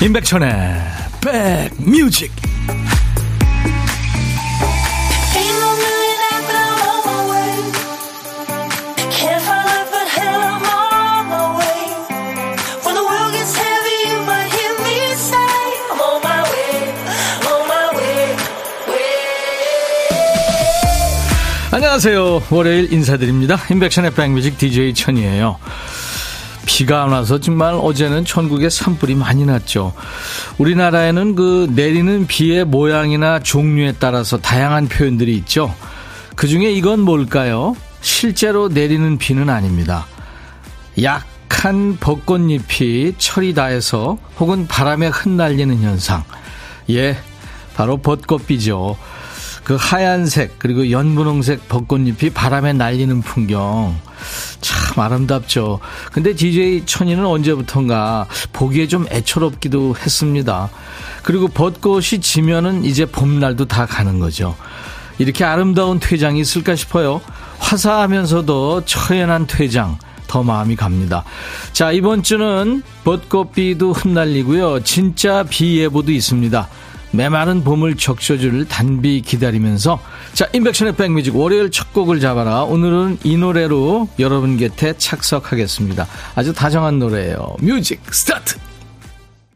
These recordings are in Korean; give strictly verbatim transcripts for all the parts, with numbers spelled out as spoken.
임백천의 백뮤직. 안녕하세요. 월요일 인사드립니다. 임백천의 백뮤직 디제이 천이에요. 비가 안 와서 정말 어제는 전국에 산불이 많이 났죠. 우리나라에는 그 내리는 비의 모양이나 종류에 따라서 다양한 표현들이 있죠. 그중에 이건 뭘까요? 실제로 내리는 비는 아닙니다. 약한 벚꽃잎이 철이 닿아서 혹은 바람에 흩날리는 현상. 예, 바로 벚꽃비죠. 그 하얀색 그리고 연분홍색 벚꽃잎이 바람에 날리는 풍경 참 아름답죠. 근데 디제이 천이는 언제부턴가 보기에 좀 애처롭기도 했습니다. 그리고 벚꽃이 지면은 이제 봄날도 다 가는 거죠. 이렇게 아름다운 퇴장이 있을까 싶어요. 화사하면서도 처연한 퇴장, 더 마음이 갑니다. 자, 이번 주는 벚꽃비도 흩날리고요, 진짜 비 예보도 있습니다. 메마른 봄을 적셔줄 단비 기다리면서, 자, 인백션의 백뮤직 월요일 첫 곡을 잡아라. 오늘은 이 노래로 여러분 곁에 착석하겠습니다. 아주 다정한 노래예요. 뮤직 스타트.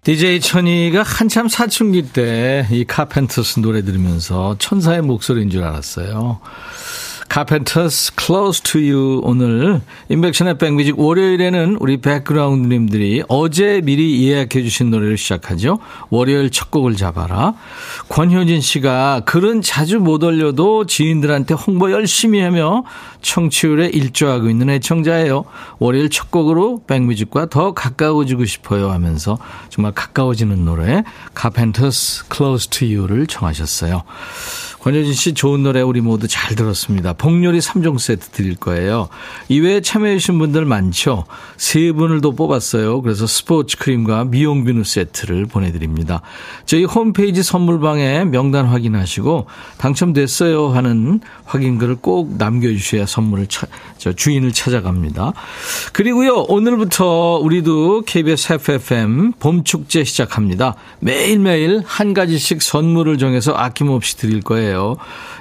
디제이 천이가 한참 사춘기 때 이 카펜터스 노래 들으면서 천사의 목소리인 줄 알았어요. Carpenters Close to You. 오늘 인백션의 백뮤직 월요일에는 우리 백그라운드님들이 어제 미리 예약해 주신 노래를 시작하죠. 월요일 첫 곡을 잡아라. 권효진 씨가 글은 자주 못 올려도 지인들한테 홍보 열심히 하며 청취율에 일조하고 있는 애청자예요. 월요일 첫 곡으로 백뮤직과 더 가까워지고 싶어요 하면서 정말 가까워지는 노래 Carpenters Close to You를 청하셨어요. 권효진 씨 좋은 노래 우리 모두 잘 들었습니다. 복요리 삼 종 세트 드릴 거예요. 이외에 참여해 주신 분들 많죠. 세 분을 더 뽑았어요. 그래서 스포츠 크림과 미용 비누 세트를 보내드립니다. 저희 홈페이지 선물방에 명단 확인하시고 당첨됐어요 하는 확인글을 꼭 남겨주셔야 선물을 차, 저 주인을 찾아갑니다. 그리고요, 오늘부터 우리도 케이비에스 에프에프엠 봄축제 시작합니다. 매일매일 한 가지씩 선물을 정해서 아낌없이 드릴 거예요.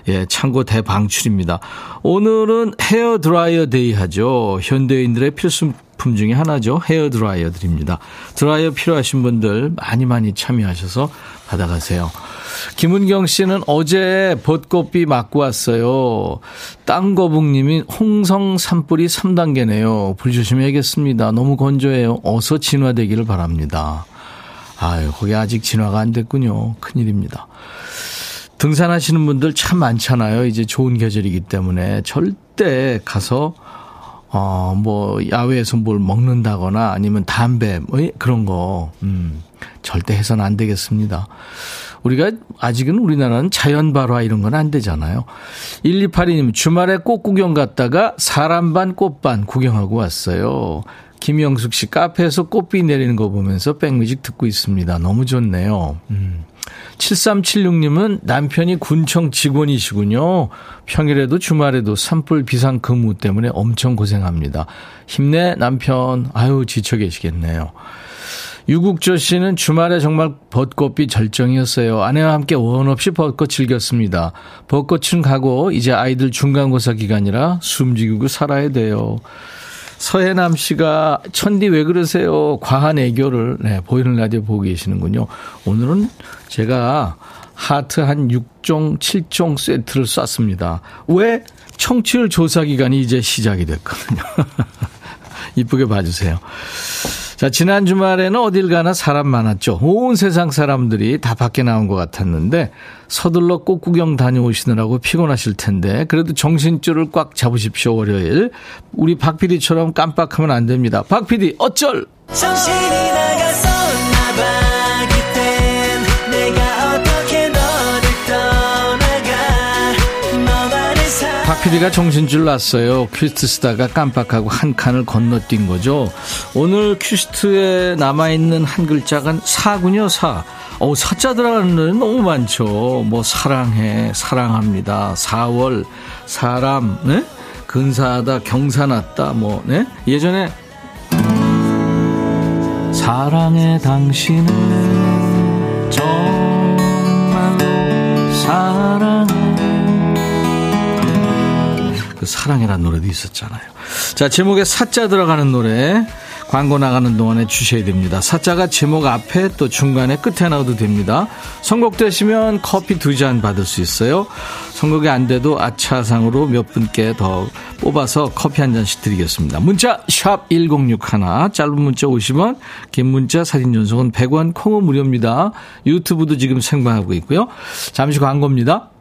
예, 창고 대방출입니다. 오늘은 헤어드라이어 데이 하죠. 현대인들의 필수품 중에 하나죠. 헤어드라이어 드립니다. 드라이어 필요하신 분들 많이 많이 참여하셔서 받아가세요. 김은경 씨는 어제 벚꽃비 맞고 왔어요. 땅거북님이 홍성 산불이 삼 단계네요. 불조심해야겠습니다. 너무 건조해요. 어서 진화되기를 바랍니다. 아유, 거기 아직 진화가 안 됐군요. 큰일입니다. 등산하시는 분들 참 많잖아요. 이제 좋은 계절이기 때문에 절대 가서 어 뭐 야외에서 뭘 먹는다거나 아니면 담배 뭐 그런 거 음 절대 해서는 안 되겠습니다. 우리가 아직은 우리나라는 자연 발화 이런 건 안 되잖아요. 일이팔이 님 주말에 꽃 구경 갔다가 사람 반 꽃 반 구경하고 왔어요. 김영숙 씨 카페에서 꽃비 내리는 거 보면서 백뮤직 듣고 있습니다. 너무 좋네요. 음. 칠삼칠육 님은 남편이 군청 직원이시군요. 평일에도 주말에도 산불 비상 근무 때문에 엄청 고생합니다. 힘내 남편. 아유, 지쳐 계시겠네요. 유국조 씨는 주말에 정말 벚꽃비 절정이었어요. 아내와 함께 원 없이 벚꽃 즐겼습니다. 벚꽃은 가고 이제 아이들 중간고사 기간이라 숨죽이고 살아야 돼요. 서해남 씨가 천디 왜 그러세요? 과한 애교를 네, 보이는 라디오 보고 계시는군요. 오늘은 제가 하트 한 육 종, 칠 종 세트를 쐈습니다. 왜? 청취율 조사 기간이 이제 시작이 됐거든요. 이쁘게 봐주세요. 자, 지난 주말에는 어딜 가나 사람 많았죠. 온 세상 사람들이 다 밖에 나온 것 같았는데 서둘러 꽃 구경 다녀오시느라고 피곤하실 텐데 그래도 정신줄을 꽉 잡으십시오. 월요일 우리 박 피디처럼 깜빡하면 안 됩니다. 박 피디 어쩔. 정신이 나갔었나 봐. 피디가 정신줄 났어요. 퀴스트 쓰다가 깜빡하고 한 칸을 건너뛴 거죠. 오늘 퀴스트에 남아있는 한 글자가 사군요. 사. 어, 사자 들어가는 노래 너무 많죠. 뭐 사랑해, 사랑합니다, 사월, 사람, 네? 근사하다, 경사났다, 뭐 네? 예전에 사랑해 당신을 정말로 사랑해. 그 사랑이란 노래도 있었잖아요. 자, 제목에 사자 들어가는 노래 광고 나가는 동안에 주셔야 됩니다. 사자가 제목 앞에 또 중간에 끝에 나와도 됩니다. 선곡되시면 커피 두 잔 받을 수 있어요. 선곡이 안 돼도 아차상으로 몇 분께 더 뽑아서 커피 한 잔씩 드리겠습니다. 문자 샵 일공육일, 짧은 문자 오십 원, 긴 문자 사진 연속은 백 원, 콩은 무료입니다. 유튜브도 지금 생방하고 있고요. 잠시 광고입니다.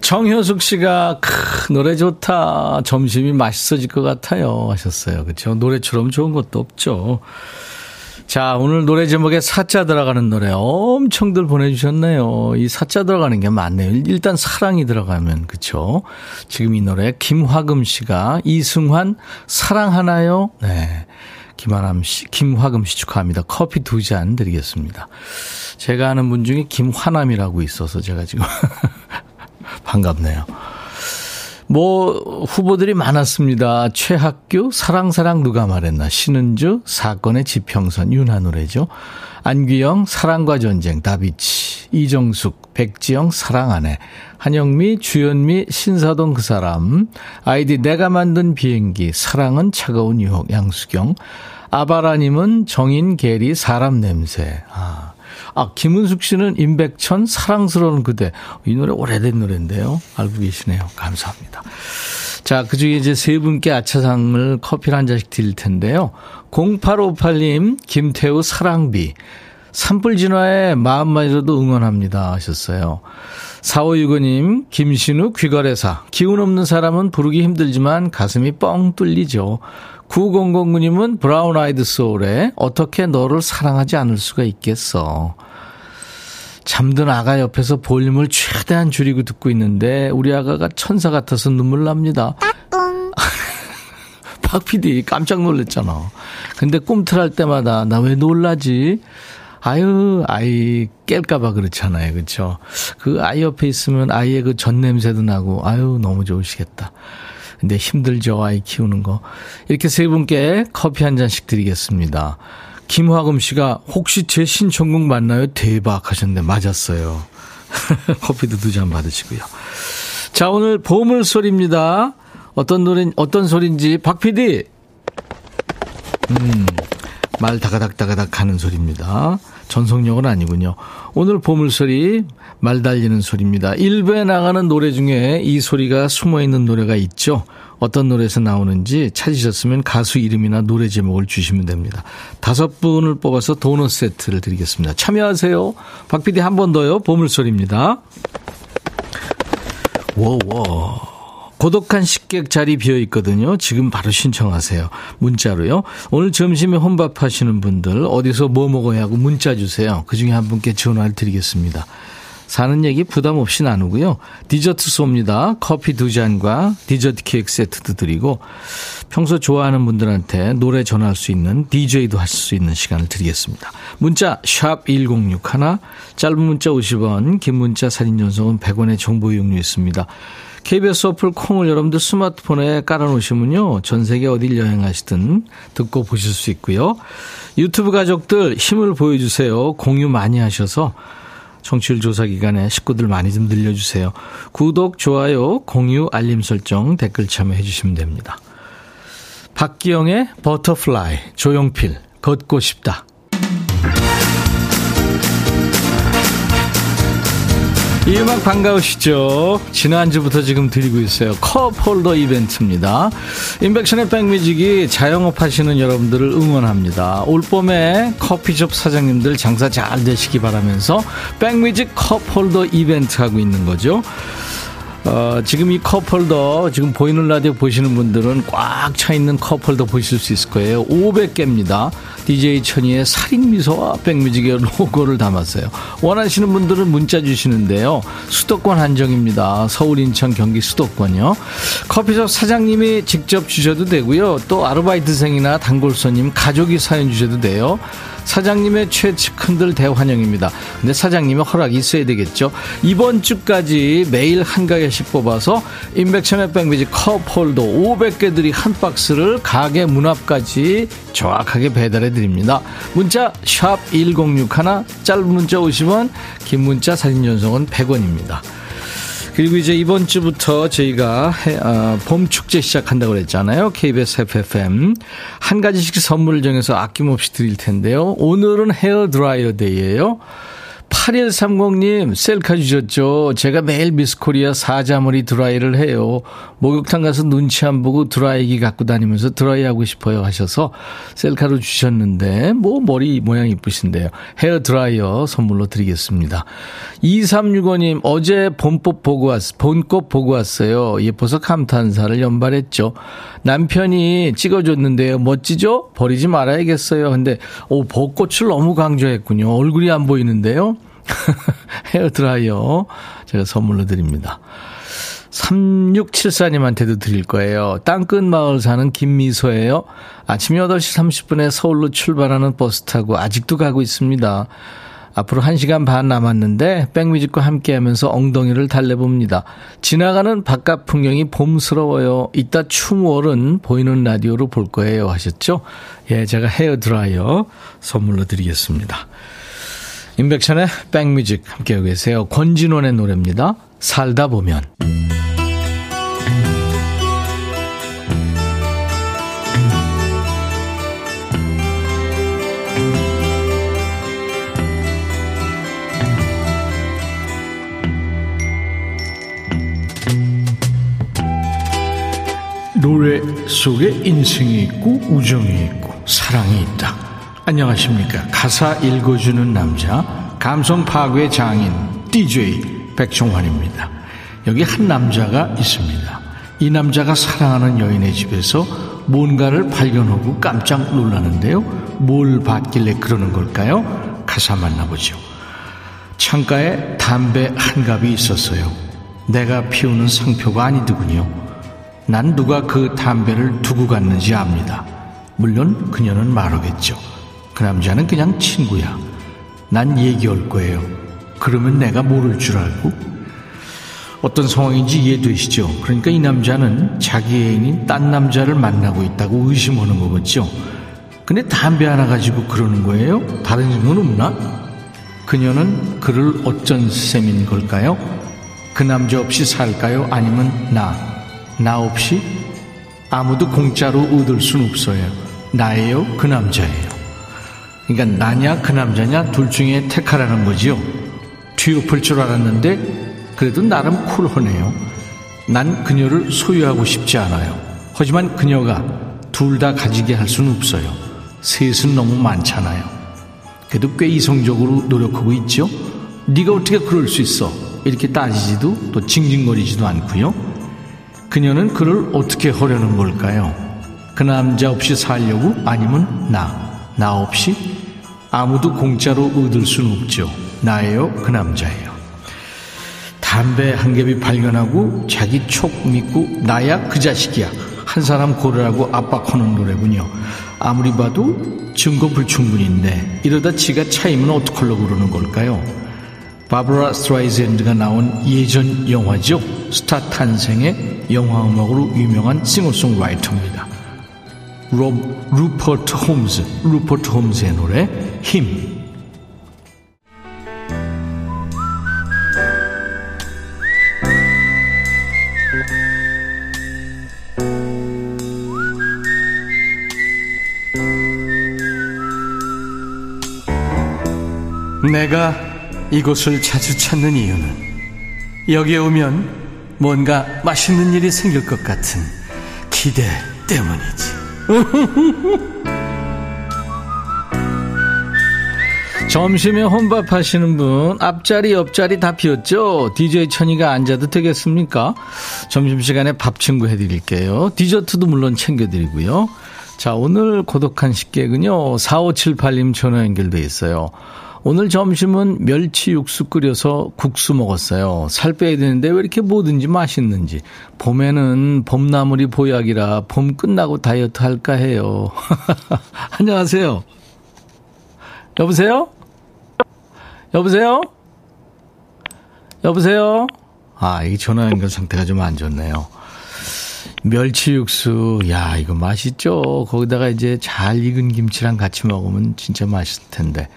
정효숙 씨가 크, 노래 좋다. 점심이 맛있어질 것 같아요 하셨어요. 그렇죠? 노래처럼 좋은 것도 없죠. 자, 오늘 노래 제목에 사자 들어가는 노래 엄청들 보내주셨네요. 이 사자 들어가는 게 많네요. 일단 사랑이 들어가면, 그렇죠? 지금 이 노래 김화금 씨가 이승환 사랑하나요? 네. 김화금 씨, 김화금 씨 축하합니다. 커피 두 잔 드리겠습니다. 제가 아는 분 중에 김화남이라고 있어서 제가 지금... 반갑네요. 뭐 후보들이 많았습니다. 최학규 사랑사랑 누가 말했나, 신은주 사건의 지평선 윤하 노래죠. 안규영 사랑과 전쟁 다비치, 이정숙 백지영 사랑하네, 한영미 주현미 신사동 그 사람, 아이디 내가 만든 비행기 사랑은 차가운 유혹 양수경, 아바라님은 정인 게리 사람 냄새. 아, 아, 김은숙 씨는 임백천 사랑스러운 그대. 이 노래 오래된 노래인데요. 알고 계시네요. 감사합니다. 자, 그중에 이제 세 분께 아차상을 커피 한 잔씩 드릴 텐데요. 공팔오팔 님, 김태우 사랑비. 산불 진화에 마음만이라도 응원합니다 하셨어요. 사오육오 님, 김신우 귀걸이사. 기운 없는 사람은 부르기 힘들지만 가슴이 뻥 뚫리죠. 구공공구 님은 브라운 아이드 소울에 어떻게 너를 사랑하지 않을 수가 있겠어. 잠든 아가 옆에서 볼륨을 최대한 줄이고 듣고 있는데 우리 아가가 천사 같아서 눈물 납니다. 박 피디 깜짝 놀랐잖아. 근데 꿈틀할 때마다 나 왜 놀라지? 아유, 아이 깰까봐 그렇잖아요. 그렇죠? 그 아이 옆에 있으면 아이의 그 전 냄새도 나고, 아유 너무 좋으시겠다. 근데 힘들죠, 아이 키우는 거. 이렇게 세 분께 커피 한 잔씩 드리겠습니다. 김화금 씨가 혹시 제 신청곡 맞나요? 대박 하셨는데 맞았어요. 커피도 두 잔 받으시고요. 자, 오늘 보물소리입니다. 어떤 노래, 어떤 소리인지 박 피디. 음, 말 다가닥다가닥 하는 소리입니다. 전속력은 아니군요. 오늘 보물소리 말 달리는 소리입니다. 일 부에 나가는 노래 중에 이 소리가 숨어있는 노래가 있죠. 어떤 노래에서 나오는지 찾으셨으면 가수 이름이나 노래 제목을 주시면 됩니다. 다섯 분을 뽑아서 도넛 세트를 드리겠습니다. 참여하세요. 박 피디 한 번 더요. 보물소리입니다. 워워. 고독한 식객 자리 비어있거든요. 지금 바로 신청하세요. 문자로요. 오늘 점심에 혼밥 하시는 분들 어디서 뭐 먹어야 하고 문자 주세요. 그중에 한 분께 전화를 드리겠습니다. 사는 얘기 부담 없이 나누고요. 디저트 쏩니다. 커피 두 잔과 디저트 케이크 세트도 드리고, 평소 좋아하는 분들한테 노래 전할 수 있는 디제이도 할 수 있는 시간을 드리겠습니다. 문자 샵 일공육일, 짧은 문자 오십 원, 긴 문자 사진 연속은 백 원의 정보 이용료 있습니다. 케이비에스 어플 콩을 여러분들 스마트폰에 깔아놓으시면요, 전세계 어딜 여행하시든 듣고 보실 수 있고요. 유튜브 가족들 힘을 보여주세요. 공유 많이 하셔서 청취율 조사 기간에 식구들 많이 좀 늘려주세요. 구독, 좋아요, 공유, 알림 설정, 댓글 참여해 주시면 됩니다. 박기영의 버터플라이, 조용필 걷고 싶다. 이 음악 반가우시죠? 지난주부터 지금 드리고 있어요. 컵홀더 이벤트입니다. 인백션의 백뮤직이 자영업 하시는 여러분들을 응원합니다. 올 봄에 커피숍 사장님들 장사 잘 되시기 바라면서 백뮤직 컵홀더 이벤트 하고 있는 거죠. 어, 지금 이 컵홀더, 지금 보이는 라디오 보시는 분들은 꽉 차 있는 컵홀더 보실 수 있을 거예요. 오백 개입니다. 디제이 천이의 살인미소와 백뮤직의 로고를 담았어요. 원하시는 분들은 문자 주시는데요, 수도권 한정입니다. 서울, 인천, 경기 수도권요. 커피숍 사장님이 직접 주셔도 되고요, 또 아르바이트생이나 단골손님, 가족이 사연 주셔도 돼요. 사장님의 최측근들 대환영입니다. 근데 사장님의 허락이 있어야 되겠죠. 이번 주까지 매일 한 가게씩 뽑아서 임백천의 백뮤직 컵홀더 오백 개들이 한 박스를 가게 문 앞까지 정확하게 배달해 드립니다. 문자 샵 일공육일, 짧은 문자 오십 원, 긴 문자 사진 전송은 백 원입니다. 그리고 이제 이번 주부터 저희가 해, 아, 봄 축제 시작한다고 그랬잖아요. 케이비에스 에프에프엠. 한 가지씩 선물을 정해서 아낌없이 드릴 텐데요. 오늘은 헤어드라이어 데이예요. 팔일삼공님 셀카 주셨죠. 제가 매일 미스코리아 사자머리 드라이를 해요. 목욕탕 가서 눈치 안 보고 드라이기 갖고 다니면서 드라이하고 싶어요 하셔서 셀카로 주셨는데 뭐 머리 모양이 이쁘신데요. 헤어드라이어 선물로 드리겠습니다. 이삼육오님 어제 봄꽃 보고, 왔, 봄꽃 보고 왔어요. 예뻐서 감탄사를 연발했죠. 남편이 찍어줬는데요. 멋지죠? 버리지 말아야겠어요. 근데 오, 벚꽃을 너무 강조했군요. 얼굴이 안 보이는데요. 헤어드라이어 제가 선물로 드립니다. 삼육칠사님한테도 드릴 거예요. 땅끝 마을 사는 김미소예요. 아침 여덟 시 삼십 분에 서울로 출발하는 버스 타고 아직도 가고 있습니다. 앞으로 한 시간 반 남았는데 백뮤직과 함께하면서 엉덩이를 달래봅니다. 지나가는 바깥 풍경이 봄스러워요. 이따 추월은 보이는 라디오로 볼 거예요 하셨죠? 예, 제가 헤어드라이어 선물로 드리겠습니다. 임백천의 백뮤직 함께하고 계세요. 권진원의 노래입니다. 살다 보면. 노래 속에 인생이 있고 우정이 있고 사랑이 있다. 안녕하십니까. 가사 읽어주는 남자, 감성 파괴 장인 디제이 백종환입니다. 여기 한 남자가 있습니다. 이 남자가 사랑하는 여인의 집에서 뭔가를 발견하고 깜짝 놀라는데요. 뭘 봤길래 그러는 걸까요? 가사 만나보죠. 창가에 담배 한 갑이 있었어요. 내가 피우는 상표가 아니더군요. 난 누가 그 담배를 두고 갔는지 압니다. 물론 그녀는 말하겠죠. 그 남자는 그냥 친구야. 난 얘기할 거예요. 그러면 내가 모를 줄 알고. 어떤 상황인지 이해되시죠? 그러니까 이 남자는 자기 애인인 딴 남자를 만나고 있다고 의심하는 거겠죠. 근데 담배 하나 가지고 그러는 거예요? 다른 증거는 없나? 그녀는 그를 어쩐 셈인 걸까요? 그 남자 없이 살까요? 아니면 나? 나 없이? 아무도 공짜로 얻을 순 없어요. 나예요? 그 남자예요? 그러니까 나냐 그 남자냐 둘 중에 택하라는 거지요. 뒤엎을 줄 알았는데 그래도 나름 쿨하네요. 난 그녀를 소유하고 싶지 않아요. 하지만 그녀가 둘 다 가지게 할 수는 없어요. 셋은 너무 많잖아요. 그래도 꽤 이성적으로 노력하고 있죠. 네가 어떻게 그럴 수 있어? 이렇게 따지지도 또 징징거리지도 않고요. 그녀는 그를 어떻게 하려는 걸까요? 그 남자 없이 살려고? 아니면 나? 나 없이? 아무도 공짜로 얻을 순 없죠. 나예요? 그 남자예요? 담배 한 갭이 발견하고 자기 촉 믿고 나야 그 자식이야 한 사람 고르라고 압박하는 노래군요. 아무리 봐도 증거 불충분인데 이러다 지가 차이면 어떡하려고 그러는 걸까요? 바브라 스트라이샌드가 나온 예전 영화죠. 스타 탄생의 영화음악으로 유명한 싱어송라이터입니다. 롬, 루퍼트 홈즈, 루퍼트 홈즈의 노래 힘. 내가 이곳을 자주 찾는 이유는 여기에 오면 뭔가 맛있는 일이 생길 것 같은 기대 때문이지. 점심에 혼밥 하시는 분, 앞자리 옆자리 다 비었죠? 디제이 천이가 앉아도 되겠습니까? 점심시간에 밥 친구 해드릴게요. 디저트도 물론 챙겨드리고요. 자, 오늘 고독한 식객은요, 사오칠팔 님 전화 연결돼 있어요. 오늘 점심은 멸치 육수 끓여서 국수 먹었어요. 살 빼야 되는데 왜 이렇게 뭐든지 맛있는지. 봄에는 봄나물이 보약이라 봄 끝나고 다이어트 할까 해요. 안녕하세요. 여보세요? 여보세요? 여보세요? 아, 이 전화 연결 상태가 좀 안 좋네요. 멸치 육수, 야, 이거 맛있죠. 거기다가 이제 잘 익은 김치랑 같이 먹으면 진짜 맛있을 텐데.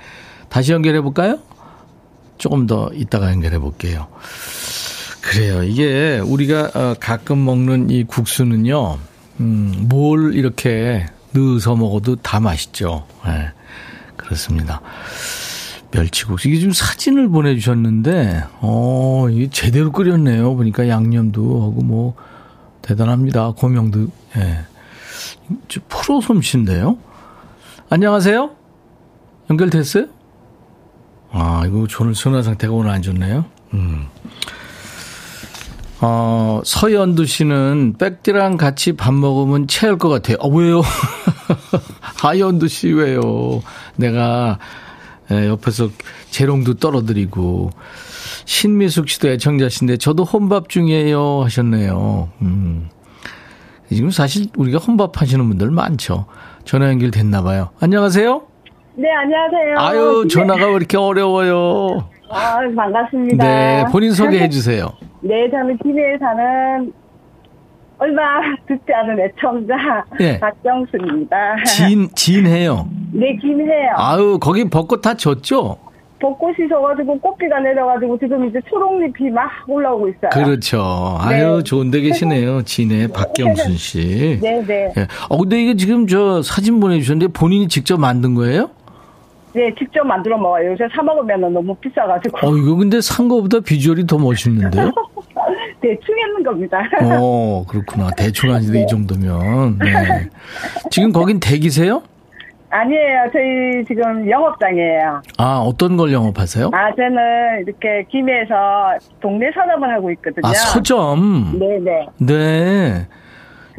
다시 연결해 볼까요? 조금 더 이따가 연결해 볼게요. 그래요. 이게 우리가 가끔 먹는 이 국수는요, 음, 뭘 이렇게 넣어서 먹어도 다 맛있죠. 네, 그렇습니다. 멸치국수. 이게 지금 사진을 보내주셨는데, 어, 이게 제대로 끓였네요. 보니까 양념도 하고 뭐, 대단합니다. 고명도, 예. 프로 솜씨인데요? 안녕하세요? 연결됐어요? 아, 이거 오늘 전화 상태가 오늘 안 좋네요. 음. 어, 서연두 씨는 백띠랑 같이 밥 먹으면 체할 것 같아요. 아, 왜요? 하연두 씨 왜요? 내가, 예, 옆에서 재롱도 떨어뜨리고. 신미숙 씨도 애청자신데 저도 혼밥 중이에요 하셨네요. 음. 지금 사실 우리가 혼밥 하시는 분들 많죠. 전화 연결됐나 봐요. 안녕하세요. 네, 안녕하세요. 아유, 전화가 네. 왜 이렇게 어려워요. 아, 반갑습니다. 네, 본인 소개해 주세요. 네, 저는 티비에 사는 얼마 듣지 않은 애청자, 네. 박경수입니다. 진, 진해요? 네, 진해요. 아유, 거기 벚꽃 다 졌죠? 벚꽃이 져가지고 꽃비가 내려가지고 지금 이제 초록잎이 막 올라오고 있어요. 그렇죠. 아유, 네. 좋은 데 계시네요. 진해 박경순 씨. 네네. 네. 네. 어, 근데 이게 지금 저 사진 보내주셨는데 본인이 직접 만든 거예요? 네, 직접 만들어 먹어요. 요새 사먹으면 너무 비싸가지고. 어, 이거 근데 산 거보다 비주얼이 더 멋있는데요? 대충 했는 겁니다. 어, 그렇구나. 대충 하는데 네. 이 정도면. 네. 지금 거긴 대기세요? 아니에요. 저희 지금 영업장이에요. 아, 어떤 걸 영업하세요? 아, 저는 이렇게 김해에서 동네 서점을 하고 있거든요. 아, 서점? 네네. 네.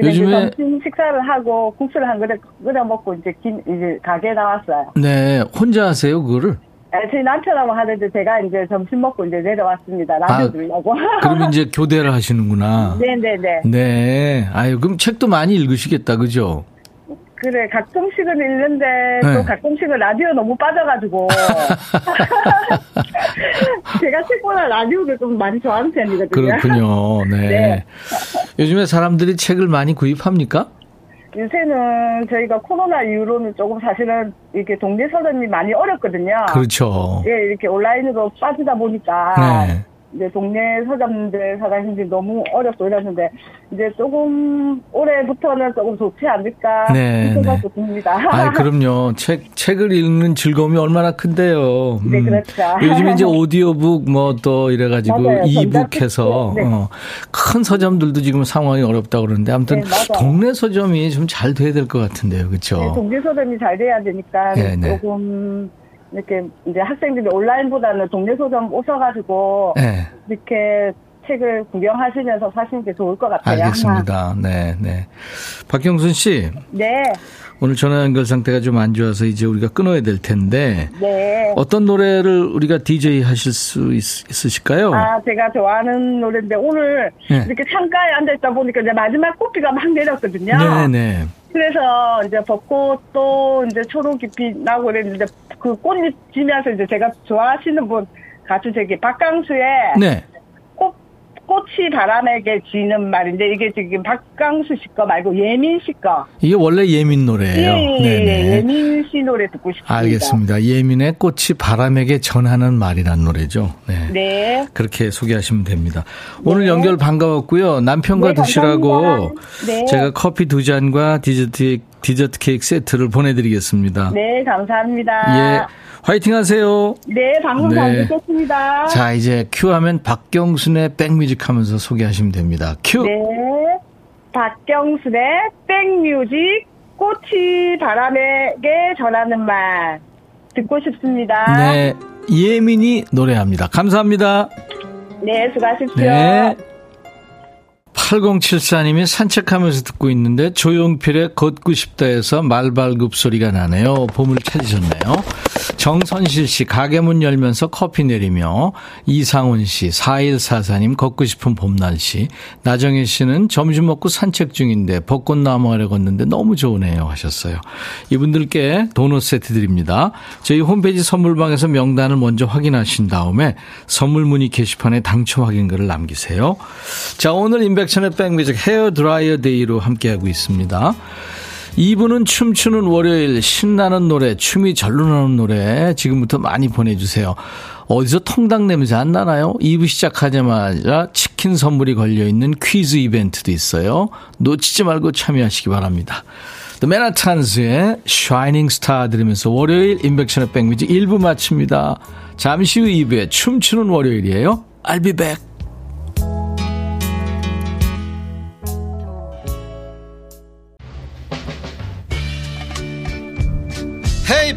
요즘에 점심 식사를 하고 국수를 한 그릇 끓여 먹고 이제 김, 이제 가게에 나왔어요. 네. 혼자 하세요, 그거를? 네, 저희 남편하고 하는데 제가 이제 점심 먹고 이제 내려왔습니다. 라디오 들으려고. 아, 그럼 이제 교대를 하시는구나. 네네네. 네. 아유, 그럼 책도 많이 읽으시겠다, 그죠? 그래, 가끔씩은 읽는데, 네. 또 가끔씩은 라디오 너무 빠져가지고. 제가 책보다 라디오를 좀 많이 좋아하는 편이거든요. 그렇군요. 네. 네. 요즘에 사람들이 책을 많이 구입합니까? 요새는 저희가 코로나 이후로는 조금 사실은 이렇게 동네 서점이 많이 어렵거든요. 그렇죠. 예, 이렇게 온라인으로 빠지다 보니까. 네. 이제 동네 서점들 사장님들이 너무 어렵고 이랬는데, 이제 조금, 올해부터는 조금 좋지 않을까. 네. 생각도 듭니다. 아, 그럼요. 책, 책을 읽는 즐거움이 얼마나 큰데요. 음. 네, 그렇죠. 요즘 이제 오디오북 뭐 또 이래가지고 맞아요. 이북 해서, 네. 어, 큰 서점들도 지금 상황이 어렵다고 그러는데, 아무튼 네, 동네 서점이 좀 잘 돼야 될 것 같은데요. 그렇죠. 네, 동네 서점이 잘 돼야 되니까 네, 네. 조금, 이렇게 이제 학생들이 온라인보다는 동네 서점 오셔가지고 네. 이렇게 책을 구경하시면서 사시는 게 좋을 것 같아요. 알겠습니다. 네, 네. 박경순 씨. 네. 오늘 전화 연결 상태가 좀 안 좋아서 이제 우리가 끊어야 될 텐데. 네. 어떤 노래를 우리가 디제이 하실 수 있, 있으실까요? 아, 제가 좋아하는 노래인데 오늘 네. 이렇게 창가에 앉아있다 보니까 이제 마지막 꽃비가 막 내렸거든요. 네, 네. 그래서 이제 벚꽃도 이제 초록잎이 나고 그랬는데 그 꽃잎 지면서 이제 제가 좋아하시는 분 가수 저기 박강수의 네. 꽃, 꽃이 바람에게 지는 말인데 이게 지금 박강수 씨 거 말고 예민 씨 거. 이게 원래 예민 노래예요. 예, 네네. 예민 씨 노래 듣고 싶습니다. 알겠습니다. 예민의 꽃이 바람에게 전하는 말이란 노래죠. 네. 네. 그렇게 소개하시면 됩니다. 오늘 네. 연결 반가웠고요. 남편과 네, 드시라고 네. 제가 커피 두 잔과 디저트 디저트 케이크 세트를 보내드리겠습니다. 네, 감사합니다. 예, 화이팅 하세요. 네, 방송 네. 잘 듣겠습니다. 자, 이제 큐 하면 박경순의 백뮤직 하면서 소개하시면 됩니다. 큐. 네, 박경순의 백뮤직 꽃이 바람에게 전하는 말 듣고 싶습니다. 네, 예민이 노래합니다. 감사합니다. 네, 수고하십시오. 네. 팔공칠사님이 산책하면서 듣고 있는데 조용필의 걷고 싶다 해서 말발굽 소리가 나네요. 봄을 찾으셨네요. 정선실씨 가게 문 열면서 커피 내리며, 이상훈씨 사일사사님 걷고 싶은 봄날씨, 나정혜씨는 점심 먹고 산책 중인데 벚꽃나무 아래 걷는데 너무 좋으네요 하셨어요. 이분들께 도넛 세트 드립니다. 저희 홈페이지 선물방에서 명단을 먼저 확인하신 다음에 선물 문의 게시판에 당초 확인글을 남기세요. 자, 오늘 임백천의 백뮤직 헤어드라이어 데이로 함께하고 있습니다. 이 부는 춤추는 월요일, 신나는 노래, 춤이 절로 나는 노래 지금부터 많이 보내주세요. 어디서 통닭 냄새 안 나나요? 이 부 시작하자마자 치킨 선물이 걸려있는 퀴즈 이벤트도 있어요. 놓치지 말고 참여하시기 바랍니다. The Manhattan's의 Shining Star 들으면서 월요일 임백천의 백뮤직 일 부 마칩니다. 잠시 후 이 부에 춤추는 월요일이에요. I'll be back. 헤이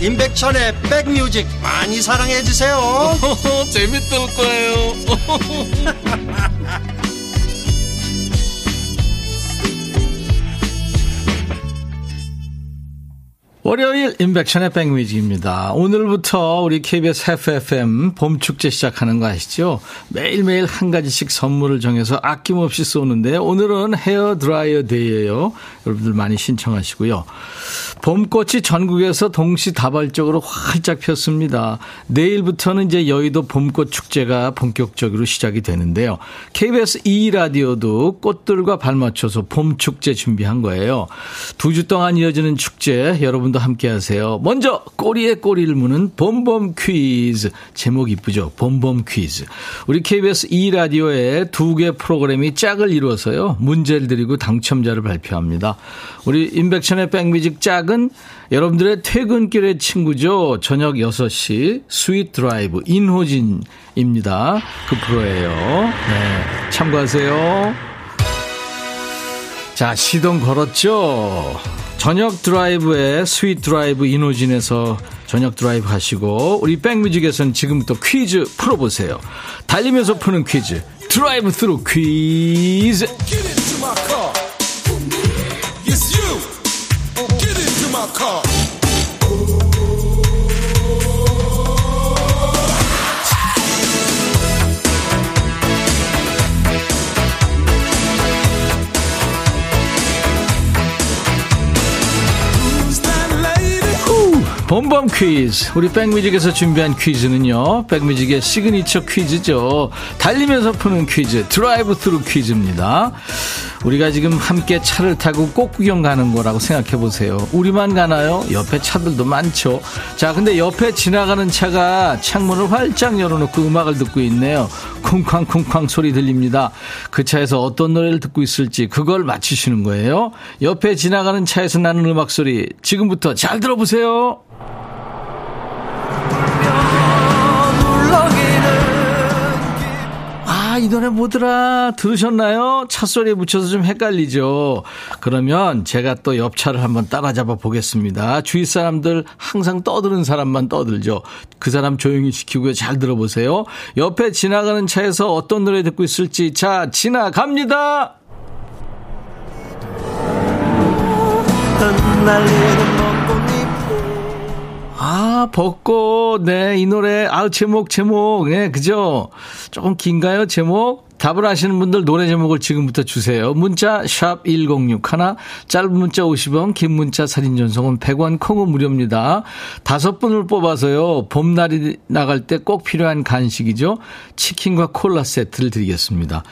임백천의 백뮤직 많이 사랑해주세요. 재밌을 거예요. 월요일 임백천의 백뮤직입니다. 오늘부터 우리 케이비에스 에프에프엠 봄축제 시작하는 거 아시죠? 매일매일 한 가지씩 선물을 정해서 아낌없이 쏘는데 오늘은 헤어드라이어 데이예요. 여러분들 많이 신청하시고요. 봄꽃이 전국에서 동시다발적으로 활짝 폈습니다. 내일부터는 이제 여의도 봄꽃 축제가 본격적으로 시작이 되는데요. 케이비에스 이 라디오도 꽃들과 발맞춰서 봄축제 준비한 거예요. 두 주 동안 이어지는 축제, 여러분도 함께하세요. 먼저 꼬리에 꼬리를 무는 봄봄 퀴즈. 제목 이쁘죠? 봄봄 퀴즈. 우리 케이비에스 이 라디오의 두 개 프로그램이 짝을 이루어서요, 문제를 드리고 당첨자를 발표합니다. 우리 임백천의 백뮤직 짝 은 여러분들의 퇴근길의 친구죠. 저녁 여섯 시 스윗 드라이브 인호진입니다. 그 프로예요. 네, 참고하세요. 자, 시동 걸었죠. 저녁 드라이브에 스윗 드라이브 인호진에서 저녁 드라이브 하시고, 우리 백뮤직에서는 지금부터 퀴즈 풀어보세요. 달리면서 푸는 퀴즈, 드라이브 스루 퀴즈. 봄봄 퀴즈. 우리 백뮤직에서 준비한 퀴즈는요, 백뮤직의 시그니처 퀴즈죠. 달리면서 푸는 퀴즈, 드라이브 스루 퀴즈입니다. 우리가 지금 함께 차를 타고 꽃구경 가는 거라고 생각해 보세요. 우리만 가나요? 옆에 차들도 많죠. 자, 근데 옆에 지나가는 차가 창문을 활짝 열어놓고 음악을 듣고 있네요. 쿵쾅쿵쾅 소리 들립니다. 그 차에서 어떤 노래를 듣고 있을지 그걸 맞추시는 거예요. 옆에 지나가는 차에서 나는 음악 소리, 지금부터 잘 들어보세요. 아, 이 노래 뭐더라? 들으셨나요? 차소리에 묻혀서 좀 헷갈리죠. 그러면 제가 또 옆차를 한번 따라잡아 보겠습니다. 주위 사람들 항상 떠드는 사람만 떠들죠. 그 사람 조용히 시키고요. 잘 들어보세요. 옆에 지나가는 차에서 어떤 노래 듣고 있을지. 자, 지나갑니다. 아, 벚꽃. 네, 이 노래. 아, 제목, 제목. 네, 그죠? 조금 긴가요, 제목? 답을 아시는 분들 노래 제목을 지금부터 주세요. 문자 샵 일공육 하나, 짧은 문자 오십 원, 긴 문자 사진 전송은 백 원, 콩은 무료입니다. 다섯 분을 뽑아서요, 봄날이 나갈 때 꼭 필요한 간식이죠. 치킨과 콜라 세트를 드리겠습니다.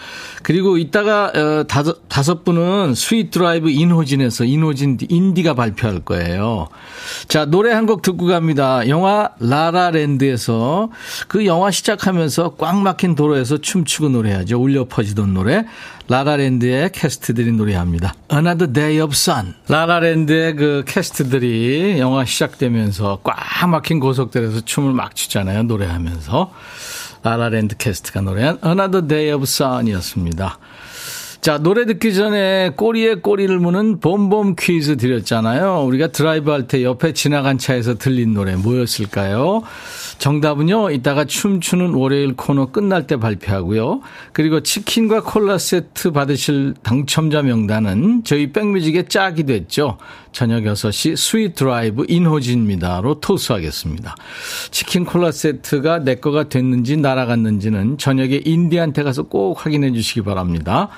그리고 이따가 어, 다섯, 다섯 분은 스윗 드라이브 인호진에서 인호진 인디가 발표할 거예요. 자, 노래 한 곡 듣고 갑니다. 영화 라라랜드에서 그 영화 시작하면서 꽉 막힌 도로에서 춤추고 노래하죠. 울려 퍼지던 노래, 라라랜드의 캐스트들이 노래합니다. Another Day of Sun. 라라랜드의 그 캐스트들이 영화 시작되면서 꽉 막힌 고속도로에서 춤을 막 추잖아요, 노래하면서. 라라랜드 캐스트가 노래한 Another Day of Sun이었습니다. 자, 노래 듣기 전에 꼬리에 꼬리를 무는 봄봄 퀴즈 드렸잖아요. 우리가 드라이브할 때 옆에 지나간 차에서 들린 노래 뭐였을까요? 정답은요, 이따가 춤추는 월요일 코너 끝날 때 발표하고요. 그리고 치킨과 콜라 세트 받으실 당첨자 명단은 저희 백뮤직의 짝이 됐죠. 저녁 여섯 시 스윗 드라이브 인호진입니다로 토스하겠습니다. 치킨 콜라 세트가 내 거가 됐는지 날아갔는지는 저녁에 인디한테 가서 꼭 확인해 주시기 바랍니다.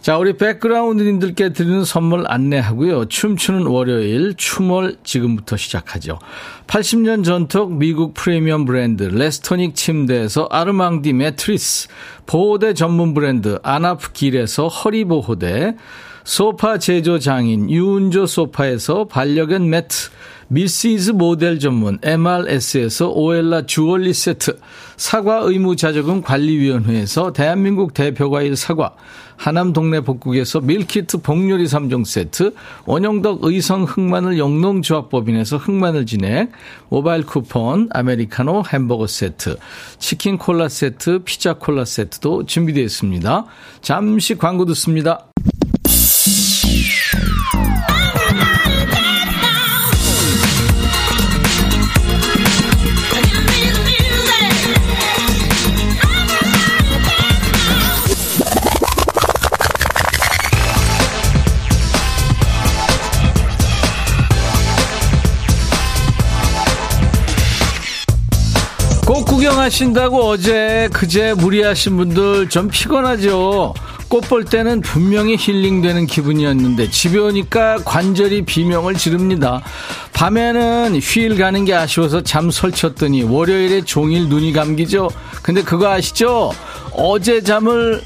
자, 우리 백그라운드님들께 드리는 선물 안내하고요. 춤추는 월요일 춤월 지금부터 시작하죠. 팔십 년 전통 미국 프리미엄 브랜드 레스토닉 침대에서 아르망디 매트리스, 보호대 전문 브랜드 안아프길에서 허리보호대, 소파 제조 장인 유은조 소파에서 반려견 매트, 미시즈 모델 전문 엠알에스에서 오엘라 주얼리 세트, 사과 의무자조금 관리위원회에서 대한민국 대표과일 사과, 하남 동네 복국에서 밀키트 복요리 삼 종 세트, 원영덕 의성 흑마늘 영농조합법인에서 흑마늘 진액, 모바일 쿠폰, 아메리카노 햄버거 세트, 치킨 콜라 세트, 피자 콜라 세트도 준비되어 있습니다. 잠시 광고 듣습니다. 꽃 구경하신다고 어제 그제 무리하신 분들 좀 피곤하죠. 꽃 볼 때는 분명히 힐링되는 기분이었는데 집에 오니까 관절이 비명을 지릅니다. 밤에는 휴일 가는 게 아쉬워서 잠 설쳤더니 월요일에 종일 눈이 감기죠. 근데 그거 아시죠? 어제 잠을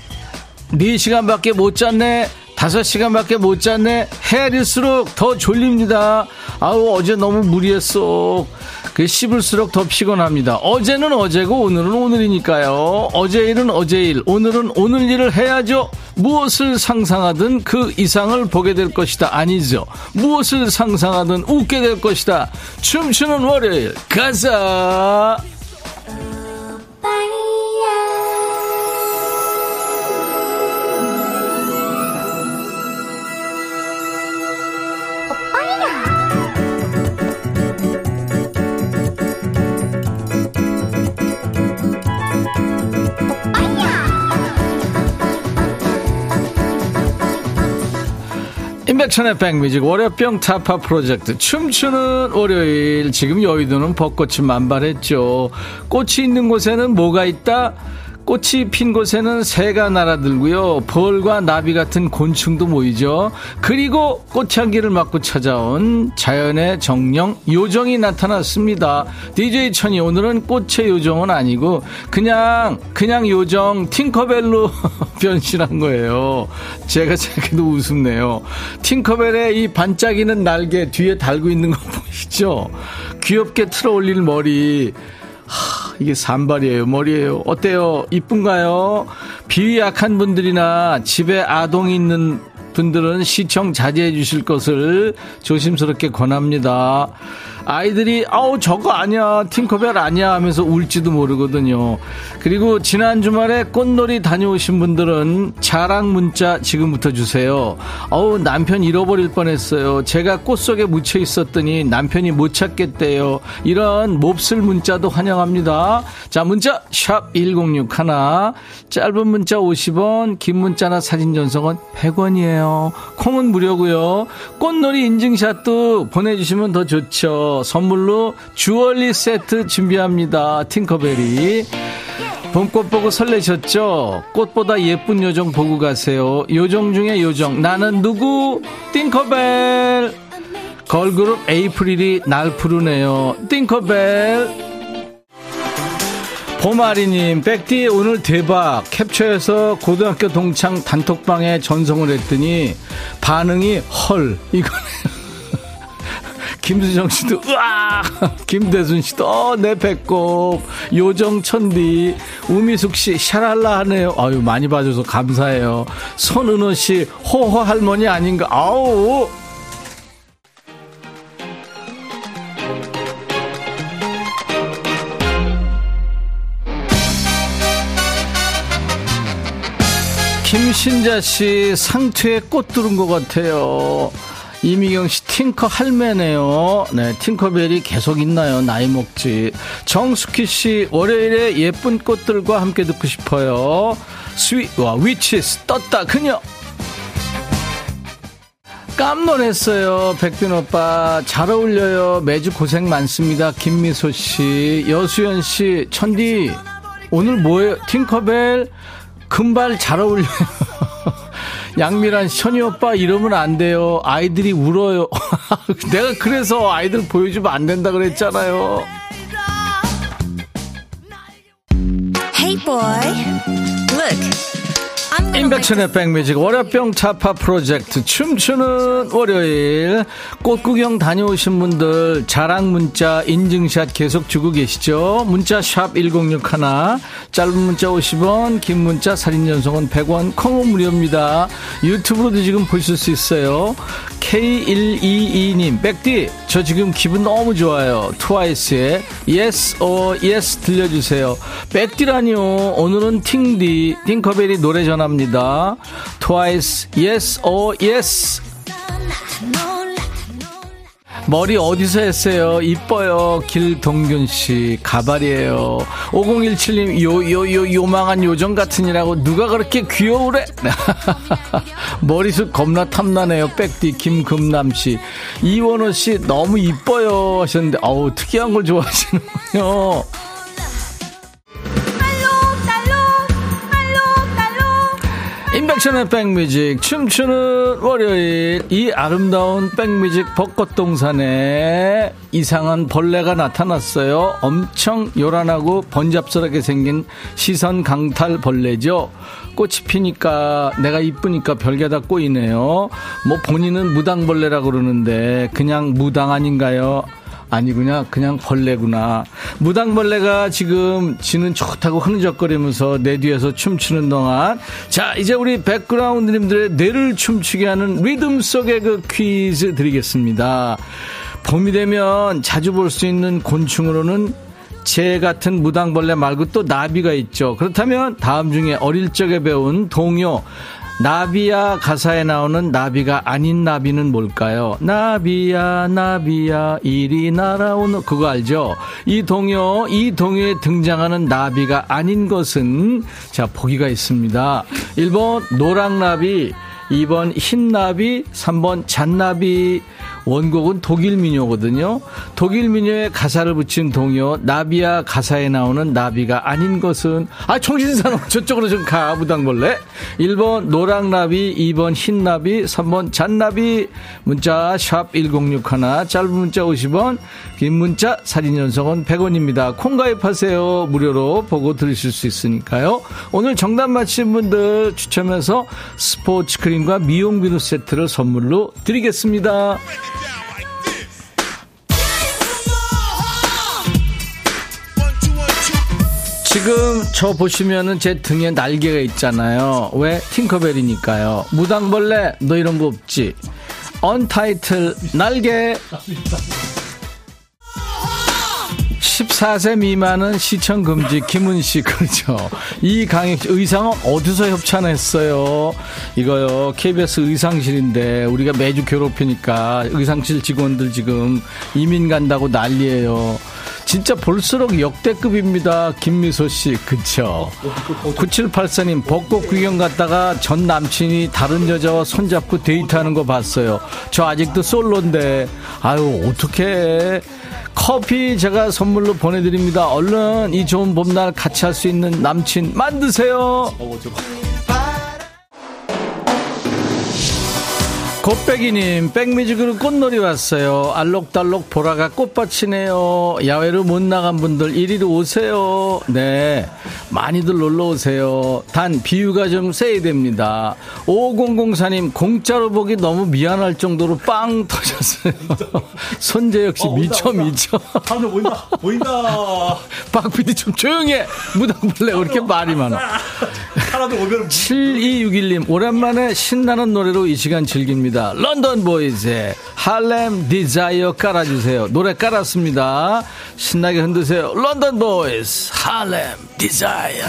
네 시간밖에 못 잤네, 다섯 시간밖에 못 잤네. 헤아릴수록 더 졸립니다. 아우, 어제 너무 무리했어. 그 씹을수록 더 피곤합니다. 어제는 어제고 오늘은 오늘이니까요. 어제 일은 어제 일, 오늘은 오늘 일을 해야죠. 무엇을 상상하든 그 이상을 보게 될 것이다. 아니죠. 무엇을 상상하든 웃게 될 것이다. 춤추는 월요일 가자. 임백천의 백뮤직 월요병 타파 프로젝트 춤추는 월요일. 지금 여의도는 벚꽃이 만발했죠. 꽃이 있는 곳에는 뭐가 있다? 꽃이 핀 곳에는 새가 날아들고요, 벌과 나비 같은 곤충도 모이죠. 그리고 꽃향기를 맡고 찾아온 자연의 정령, 요정이 나타났습니다. 디제이 천이 오늘은 꽃의 요정은 아니고 그냥 그냥 요정 팅커벨로 변신한 거예요. 제가 생각해도 웃음네요. 팅커벨의 이 반짝이는 날개 뒤에 달고 있는 거 보이시죠? 귀엽게 틀어올릴 머리. 하, 이게 산발이에요, 머리예요. 어때요? 이쁜가요? 비위 약한 분들이나 집에 아동이 있는 분들은 시청 자제해 주실 것을 조심스럽게 권합니다. 아이들이 아우 저거 아니야, 팅커벨 아니야 하면서 울지도 모르거든요. 그리고 지난 주말에 꽃놀이 다녀오신 분들은 자랑 문자 지금부터 주세요. 아우 남편 잃어버릴 뻔했어요. 제가 꽃 속에 묻혀 있었더니 남편이 못 찾겠대요. 이런 몹쓸 문자도 환영합니다. 자, 문자 샵 일공육일, 짧은 문자 오십 원, 긴 문자나 사진 전송은 백 원이에요 콩은 무료고요. 꽃놀이 인증샷도 보내주시면 더 좋죠. 선물로 주얼리 세트 준비합니다. 팅커벨이. 봄꽃 보고 설레셨죠? 꽃보다 예쁜 요정 보고 가세요. 요정 중에 요정, 나는 누구? 팅커벨. 걸그룹 에이프릴이 날 부르네요. 팅커벨. 고마리님, 백디 오늘 대박. 캡처해서 고등학교 동창 단톡방에 전송을 했더니 반응이 헐 이거네요. 김수정 씨도 으아, 김대순 씨도 어, 내 배꼽, 요정천디, 우미숙 씨 샤랄라 하네요. 아유, 많이 봐줘서 감사해요. 손은호 씨 호호 할머니 아닌가? 아우. 김신자씨 상투에 꽃 두른 것 같아요. 이미경씨 팅커 할매네요. 네, 팅커벨이 계속 있나요? 나이 먹지. 정숙희씨 월요일에 예쁜 꽃들과 함께 듣고 싶어요. 스윗와 위치스 떴다 그녀. 깜놀했어요. 백빈 오빠 잘 어울려요. 매주 고생 많습니다. 김미소씨, 여수연씨, 천디 오늘 뭐예요? 팅커벨 금발 잘 어울려요. 양미란, 션이 오빠 이러면 안 돼요. 아이들이 울어요. 내가 그래서 아이들 보여주면 안 된다 그랬잖아요. Hey boy, look. 임백천의 백뮤직 월요병 타파 프로젝트 춤추는 월요일. 꽃구경 다녀오신 분들 자랑 문자 인증샷 계속 주고 계시죠. 문자 샵 일공육일, 짧은 문자 오십 원, 긴 문자 사진 전송은 백 원, 콩은 무료입니다. 유튜브로도 지금 보실 수 있어요. 케이 백이십이님 백디 저 지금 기분 너무 좋아요. 트와이스의 yes or yes 들려주세요. 백디라니요, 오늘은 팅디 팅커벨이 노래 전합니다. 트와이스 yes or yes. 머리 어디서 했어요? 이뻐요. 길동균씨 가발이에요. 오공일칠님 요요요 요망한 요정 같으니라고 누가 그렇게 귀여우래. 머리숱 겁나 탐나네요. 백디 김금남씨, 이원호씨 너무 이뻐요 하셨는데 어우 특이한 걸 좋아하시는군요. 임백천의 백뮤직 춤추는 월요일. 이 아름다운 백뮤직 벚꽃동산에 이상한 벌레가 나타났어요. 엄청 요란하고 번잡스럽게 생긴 시선 강탈 벌레죠. 꽃이 피니까 내가 이쁘니까 별게 다 꼬이네요. 뭐 본인은 무당벌레라고 그러는데 그냥 무당 아닌가요? 아니구나, 그냥 벌레구나. 무당벌레가 지금 지는 좋다고 흐느적거리면서 내 뒤에서 춤추는 동안, 자 이제 우리 백그라운드님들의 뇌를 춤추게 하는 리듬 속의 그 퀴즈 드리겠습니다. 봄이 되면 자주 볼 수 있는 곤충으로는 제 같은 무당벌레 말고 또 나비가 있죠. 그렇다면 다음 중에 어릴 적에 배운 동요 나비야 가사에 나오는 나비가 아닌 나비는 뭘까요? 나비야 나비야 이리 날아오는 그거 알죠? 이 동요, 이 동요에 등장하는 나비가 아닌 것은, 자 보기가 있습니다. 일 번 노랑나비, 이 번 흰나비, 삼 번 잣나비. 원곡은 독일 민요거든요. 독일 민요에 가사를 붙인 동요 나비야 가사에 나오는 나비가 아닌 것은, 아 정신사나워 저쪽으로 좀 가 무당벌레. 일 번 노랑나비, 이 번 흰나비, 삼 번 잣나비. 문자 샵 일공육일, 짧은 문자 오십 원, 긴 문자 사진 연속은 백 원입니다 콩 가입하세요. 무료로 보고 들으실 수 있으니까요. 오늘 정답 맞힌 분들 추첨해서 스포츠 크림과 미용 비누 세트를 선물로 드리겠습니다. 지금 저 보시면은 제 등에 날개가 있잖아요. 왜? 팅커벨이니까요. 무당벌레 너 이런 거 없지. 언타이틀 날개. 십사 세 미만은 시청금지. 김은씨 그렇죠. 이강혁씨 의상은 어디서 협찬했어요? 이거요, 케이비에스 의상실인데 우리가 매주 괴롭히니까 의상실 직원들 지금 이민 간다고 난리예요. 진짜 볼수록 역대급입니다. 김미소씨 그쵸. 구칠팔사님 벚꽃 구경 갔다가 전 남친이 다른 여자와 손잡고 데이트하는 거 봤어요. 저 아직도 솔로인데 아유 어떡해. 커피 제가 선물로 보내드립니다. 얼른 이 좋은 봄날 같이 할 수 있는 남친 만드세요. 곱빼기님, 백뮤직으로 꽃놀이 왔어요. 알록달록 보라가 꽃밭이네요. 야외로 못 나간 분들 이리로 오세요. 네, 많이들 놀러 오세요. 단 비유가 좀 세야 됩니다. 오공공사 님, 공짜로 보기 너무 미안할 정도로 빵 터졌어요. 손재 역시 어, 미쳐 온다, 미쳐. 다들 보인다 보인다. 박피디 좀 조용해. 무당벌레 왜 이렇게 말이 많아. 하나도 오면. 칠이육일 님, 오랜만에 신나는 노래로 이 시간 즐깁니다. 런던 보이즈의 할렘 디자이어 깔아주세요. 노래 깔았습니다. 신나게 흔드세요. 런던 보이즈 할렘 디자이어.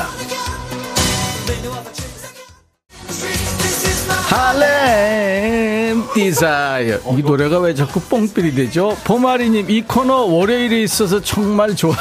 할렘 디자이어. 이 노래가 왜 자꾸 뽕삐리 되죠? 보마리님, 이 코너 월요일에 있어서 정말 좋아요.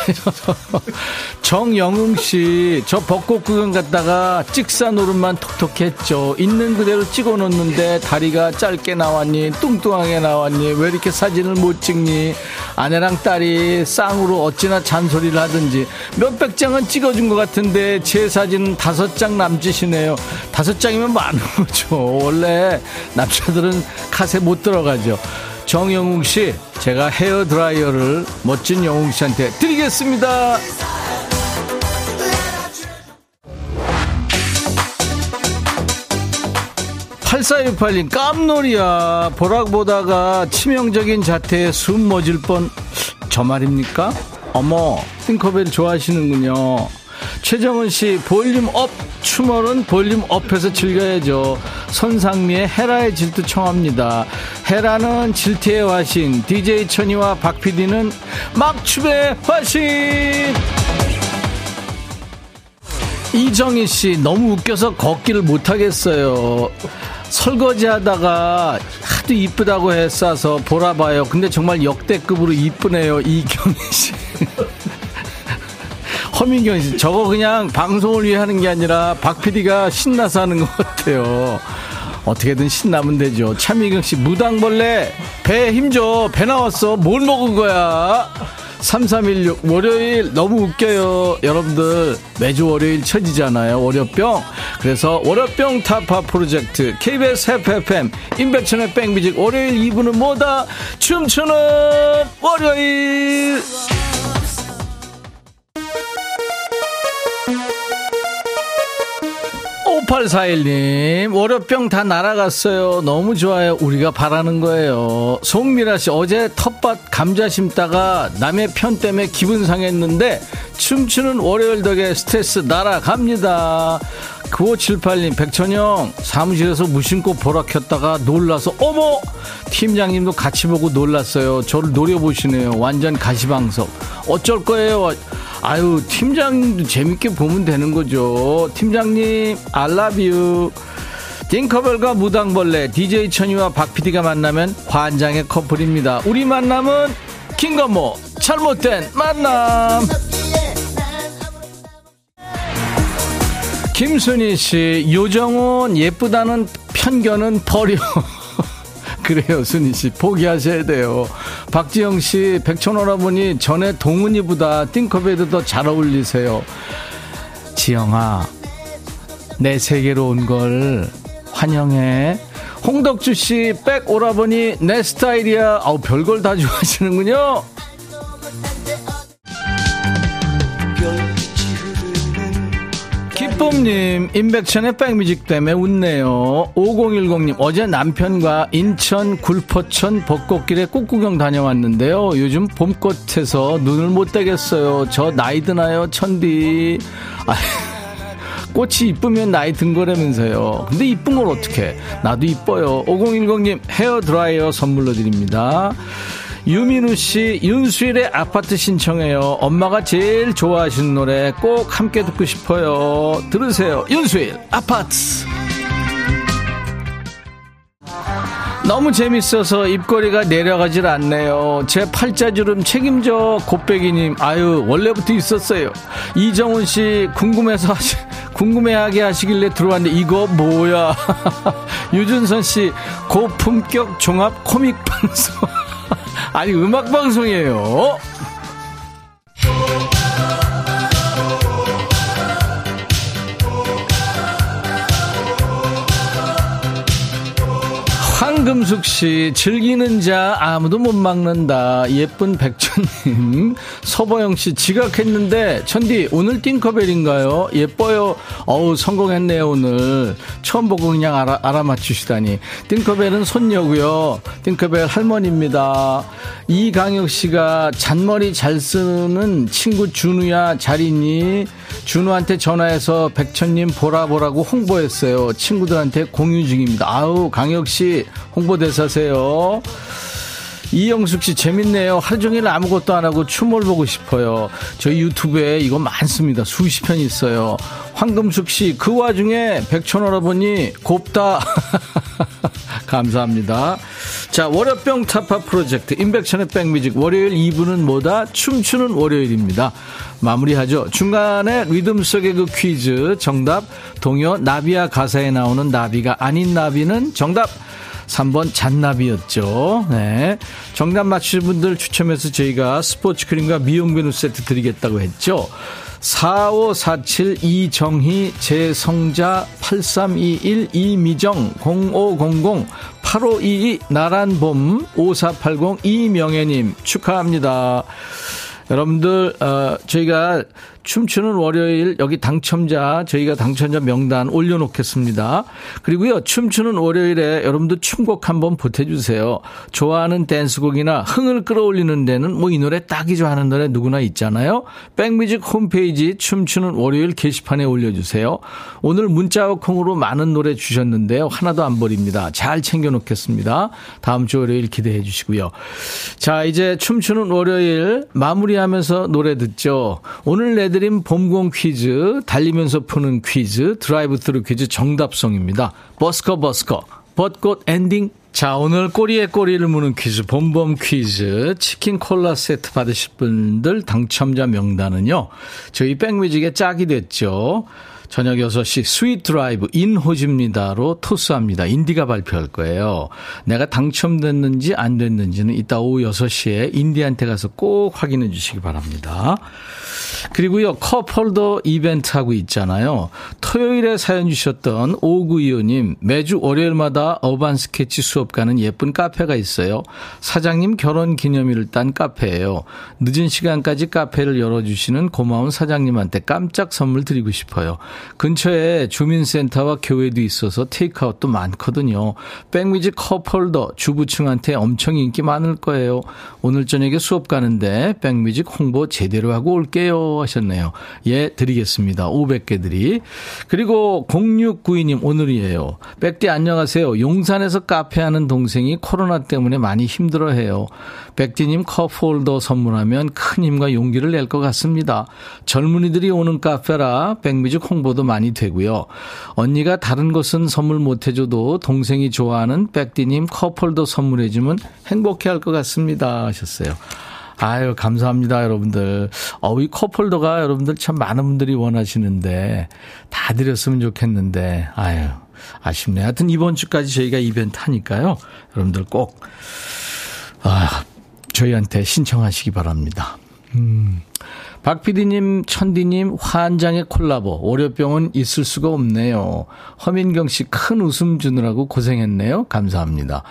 정영웅씨, 저 벚꽃 구경 갔다가 찍산오름만 톡톡했죠. 있는 그대로 찍어놓는데 다리가 짧게 나왔니, 뚱뚱하게 나왔니, 왜 이렇게 사진을 못 찍니. 아내랑 딸이 쌍으로 어찌나 잔소리를 하든지 몇백 장은 찍어준 것 같은데 제 사진은 다섯 장 남짓이네요. 다섯 장이면 많은 거죠. 원래 남자들은 갓에 못 들어가죠. 정영웅씨, 제가 헤어드라이어를 멋진 영웅씨한테 드리겠습니다. 팔사육팔 님, 깜놀이야. 보라 보다가 치명적인 자태에 숨 멎을 뻔. 저 말입니까? 어머, 띵커벨 좋아하시는군요. 최정은씨, 볼륨 업. 추모는 볼륨 업해서 즐겨야죠. 손상미의 헤라의 질투 청합니다. 헤라는 질투의 화신, 디제이 천이와 박피디는 막춤의 화신. 이정희씨, 너무 웃겨서 걷기를 못하겠어요. 설거지하다가 하도 이쁘다고 해서 보라봐요. 근데 정말 역대급으로 이쁘네요. 이경희씨. 허민경 씨, 저거 그냥 방송을 위해 하는 게 아니라 박 피디가 신나서 하는 것 같아요. 어떻게든 신나면 되죠. 차미경 씨, 무당벌레 배에 힘줘. 배 나왔어. 뭘 먹은 거야. 삼삼일육, 월요일 너무 웃겨요. 여러분들 매주 월요일 처지잖아요. 월요병. 그래서 월요병 타파 프로젝트 케이비에스 에프에프엠 임백천의 백뮤직. 월요일 이 부는 뭐다? 춤추는 월요일. 팔사일 님, 월요병 다 날아갔어요. 너무 좋아요. 우리가 바라는 거예요. 송미라씨, 어제 텃밭 감자 심다가 남의 편 때문에 기분 상했는데 춤추는 월요일 덕에 스트레스 날아갑니다. 구오칠팔 님, 백천영, 사무실에서 무심코 보라 켰다가 놀라서 어머! 팀장님도 같이 보고 놀랐어요. 저를 노려보시네요. 완전 가시방석. 어쩔 거예요. 아유, 팀장님도 재밌게 보면 되는 거죠. 팀장님, I love you. 띵커벨과 무당벌레, 디제이 천이와 박피디가 만나면 환장의 커플입니다. 우리 만남은 킹건모, 잘못된 만남. 김순희씨, 요정은 예쁘다는 편견은 버려. 그래요, 순희씨, 포기하셔야 돼요. 박지영씨, 백천오라버니 전에 동은이보다 띵커벨도 더 잘 어울리세요. 지영아, 내 세계로 온 걸 환영해. 홍덕주씨, 백오라버니 내 스타일이야. 아우, 별걸 다 좋아하시는군요. 님, 임백천의 백뮤직 때문에 웃네요. 오공일공 님, 어제 남편과 인천 굴포천 벚꽃길에 꽃구경 다녀왔는데요. 요즘 봄꽃에서 눈을 못 떼겠어요. 저 나이 드나요, 천디? 아, 꽃이 이쁘면 나이 든 거라면서요. 근데 이쁜 걸 어떡해. 나도 이뻐요. 오공일공 님, 헤어드라이어 선물로 드립니다. 유민우씨, 윤수일의 아파트 신청해요. 엄마가 제일 좋아하시는 노래 꼭 함께 듣고 싶어요. 들으세요. 윤수일 아파트. 너무 재밌어서 입꼬리가 내려가질 않네요. 제 팔자주름 책임져. 곱빼기님, 아유, 원래부터 있었어요. 이정훈씨, 궁금해서 하시, 궁금해하게 하시길래 들어왔는데 이거 뭐야. 유준선씨, 고품격 종합 코믹 방송. 아니, 음악방송이에요. 김금숙 씨, 즐기는 자 아무도 못 막는다. 예쁜 백천님. 서보영 씨, 지각했는데 천디 오늘 띵커벨인가요? 예뻐요. 어우 성공했네요 오늘. 처음 보고 그냥 알아, 알아맞추시다니. 띵커벨은 손녀고요. 띵커벨 할머니입니다. 이강혁 씨가 잔머리 잘 쓰는 친구 준우야 잘 있니? 준우한테 전화해서 백천님 보라 보라고 홍보했어요. 친구들한테 공유 중입니다. 아우 강혁씨 홍보대사세요. 이영숙씨 재밌네요. 하루종일 아무것도 안하고 춤을 보고 싶어요. 저희 유튜브에 이거 많습니다. 수십 편 있어요. 황금숙씨 그 와중에 백천어러분이 곱다. 감사합니다. 자, 월요병 타파 프로젝트 임백천의 백뮤직 월요일 이 부는 뭐다? 춤추는 월요일입니다. 마무리하죠. 중간에 리듬 속의 그 퀴즈 정답 동요 나비야 가사에 나오는 나비가 아닌 나비는 정답 삼 번 잔나비였죠. 네. 정답 맞추신 분들 추첨해서 저희가 스포츠 크림과 미용 비누 세트 드리겠다고 했죠. 사오사칠 이정희 재성자 팔삼이일 이미정 공오공공 팔오이이 나란봄 오사팔공 이명혜님 축하합니다. 여러분들 어, 저희가 춤추는 월요일 여기 당첨자 저희가 당첨자 명단 올려놓겠습니다. 그리고요 춤추는 월요일에 여러분들 춤곡 한번 보태주세요. 좋아하는 댄스곡이나 흥을 끌어올리는 데는 뭐 이 노래 딱이 좋아하는 노래 누구나 있잖아요. 백뮤직 홈페이지 춤추는 월요일 게시판에 올려주세요. 오늘 문자와 콩으로 많은 노래 주셨는데요 하나도 안 버립니다. 잘 챙겨놓겠습니다. 다음 주 월요일 기대해 주시고요. 자 이제 춤추는 월요일 마무리하면서 노래 듣죠. 오늘 내 드린 봄공 퀴즈, 달리면서 푸는 퀴즈, 드라이브 스루 퀴즈 정답송입니다. 버스커 버스커, 벚꽃 엔딩. 자, 오늘 꼬리에 꼬리를 무는 퀴즈, 봄봄 퀴즈, 치킨 콜라 세트 받으실 분들 당첨자 명단은요. 저희 백뮤직의 짝이 됐죠. 저녁 여섯 시 스윗 드라이브 인호집니다로 토스합니다. 인디가 발표할 거예요. 내가 당첨됐는지 안 됐는지는 이따 오후 여섯 시에 인디한테 가서 꼭 확인해 주시기 바랍니다. 그리고요. 컵홀더 이벤트 하고 있잖아요. 토요일에 사연 주셨던 오구이오님 매주 월요일마다 어반 스케치 수업 가는 예쁜 카페가 있어요. 사장님 결혼기념일을 딴 카페예요. 늦은 시간까지 카페를 열어주시는 고마운 사장님한테 깜짝 선물 드리고 싶어요. 근처에 주민센터와 교회도 있어서 테이크아웃도 많거든요. 백뮤직 컵홀더 주부층한테 엄청 인기 많을 거예요. 오늘 저녁에 수업 가는데 백뮤직 홍보 제대로 하고 올게요 하셨네요. 예 드리겠습니다. 오백 개들이. 그리고 공육구이님 오늘이에요. 백디 안녕하세요. 용산에서 카페하는 동생이 코로나 때문에 많이 힘들어해요. 백디님 컵홀더 선물하면 큰 힘과 용기를 낼 것 같습니다. 젊은이들이 오는 카페라 백뮤직 홍보도 많이 되고요. 언니가 다른 것은 선물 못 해줘도 동생이 좋아하는 백디님 컵홀더 선물해주면 행복해할 것 같습니다 하셨어요. 아유 감사합니다 여러분들. 어, 이 컵홀더가 여러분들 참 많은 분들이 원하시는데 다 드렸으면 좋겠는데 아유 아쉽네요. 하여튼 이번 주까지 저희가 이벤트 하니까요 여러분들 꼭 아, 저희한테 신청하시기 바랍니다. 음. 박피디님, 천디님, 환장의 콜라보. 월요병은 있을 수가 없네요. 허민경 씨, 큰 웃음 주느라고 고생했네요. 감사합니다.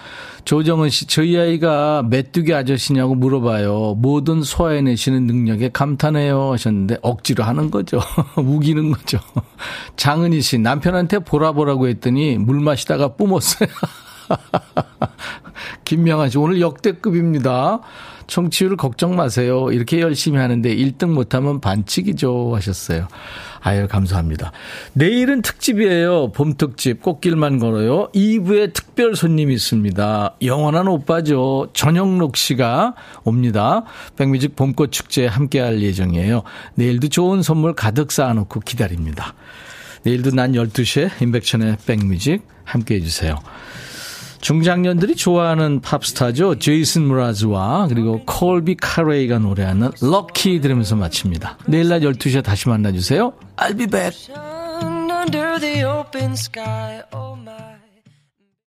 조정은 씨, 저희 아이가 메뚜기 아저씨냐고 물어봐요. 뭐든 소화해내시는 능력에 감탄해요. 하셨는데, 억지로 하는 거죠. 우기는 거죠. 장은희 씨, 남편한테 보라보라고 했더니, 물 마시다가 뿜었어요. 김명아 씨, 오늘 역대급입니다. 청취율 걱정 마세요. 이렇게 열심히 하는데 일 등 못하면 반칙이죠 하셨어요. 아유 감사합니다. 내일은 특집이에요. 봄 특집 꽃길만 걸어요. 이 부에 특별 손님이 있습니다. 영원한 오빠죠. 전영록 씨가 옵니다. 백뮤직 봄꽃 축제에 함께할 예정이에요. 내일도 좋은 선물 가득 쌓아놓고 기다립니다. 내일도 낮 열두 시에 임백천의 백뮤직 함께해 주세요. 중장년들이 좋아하는 팝스타죠. 제이슨 무라즈와 그리고 콜비 카레이가 노래하는 럭키 들으면서 마칩니다. 내일 낮 열두 시에 다시 만나주세요. I'll be back.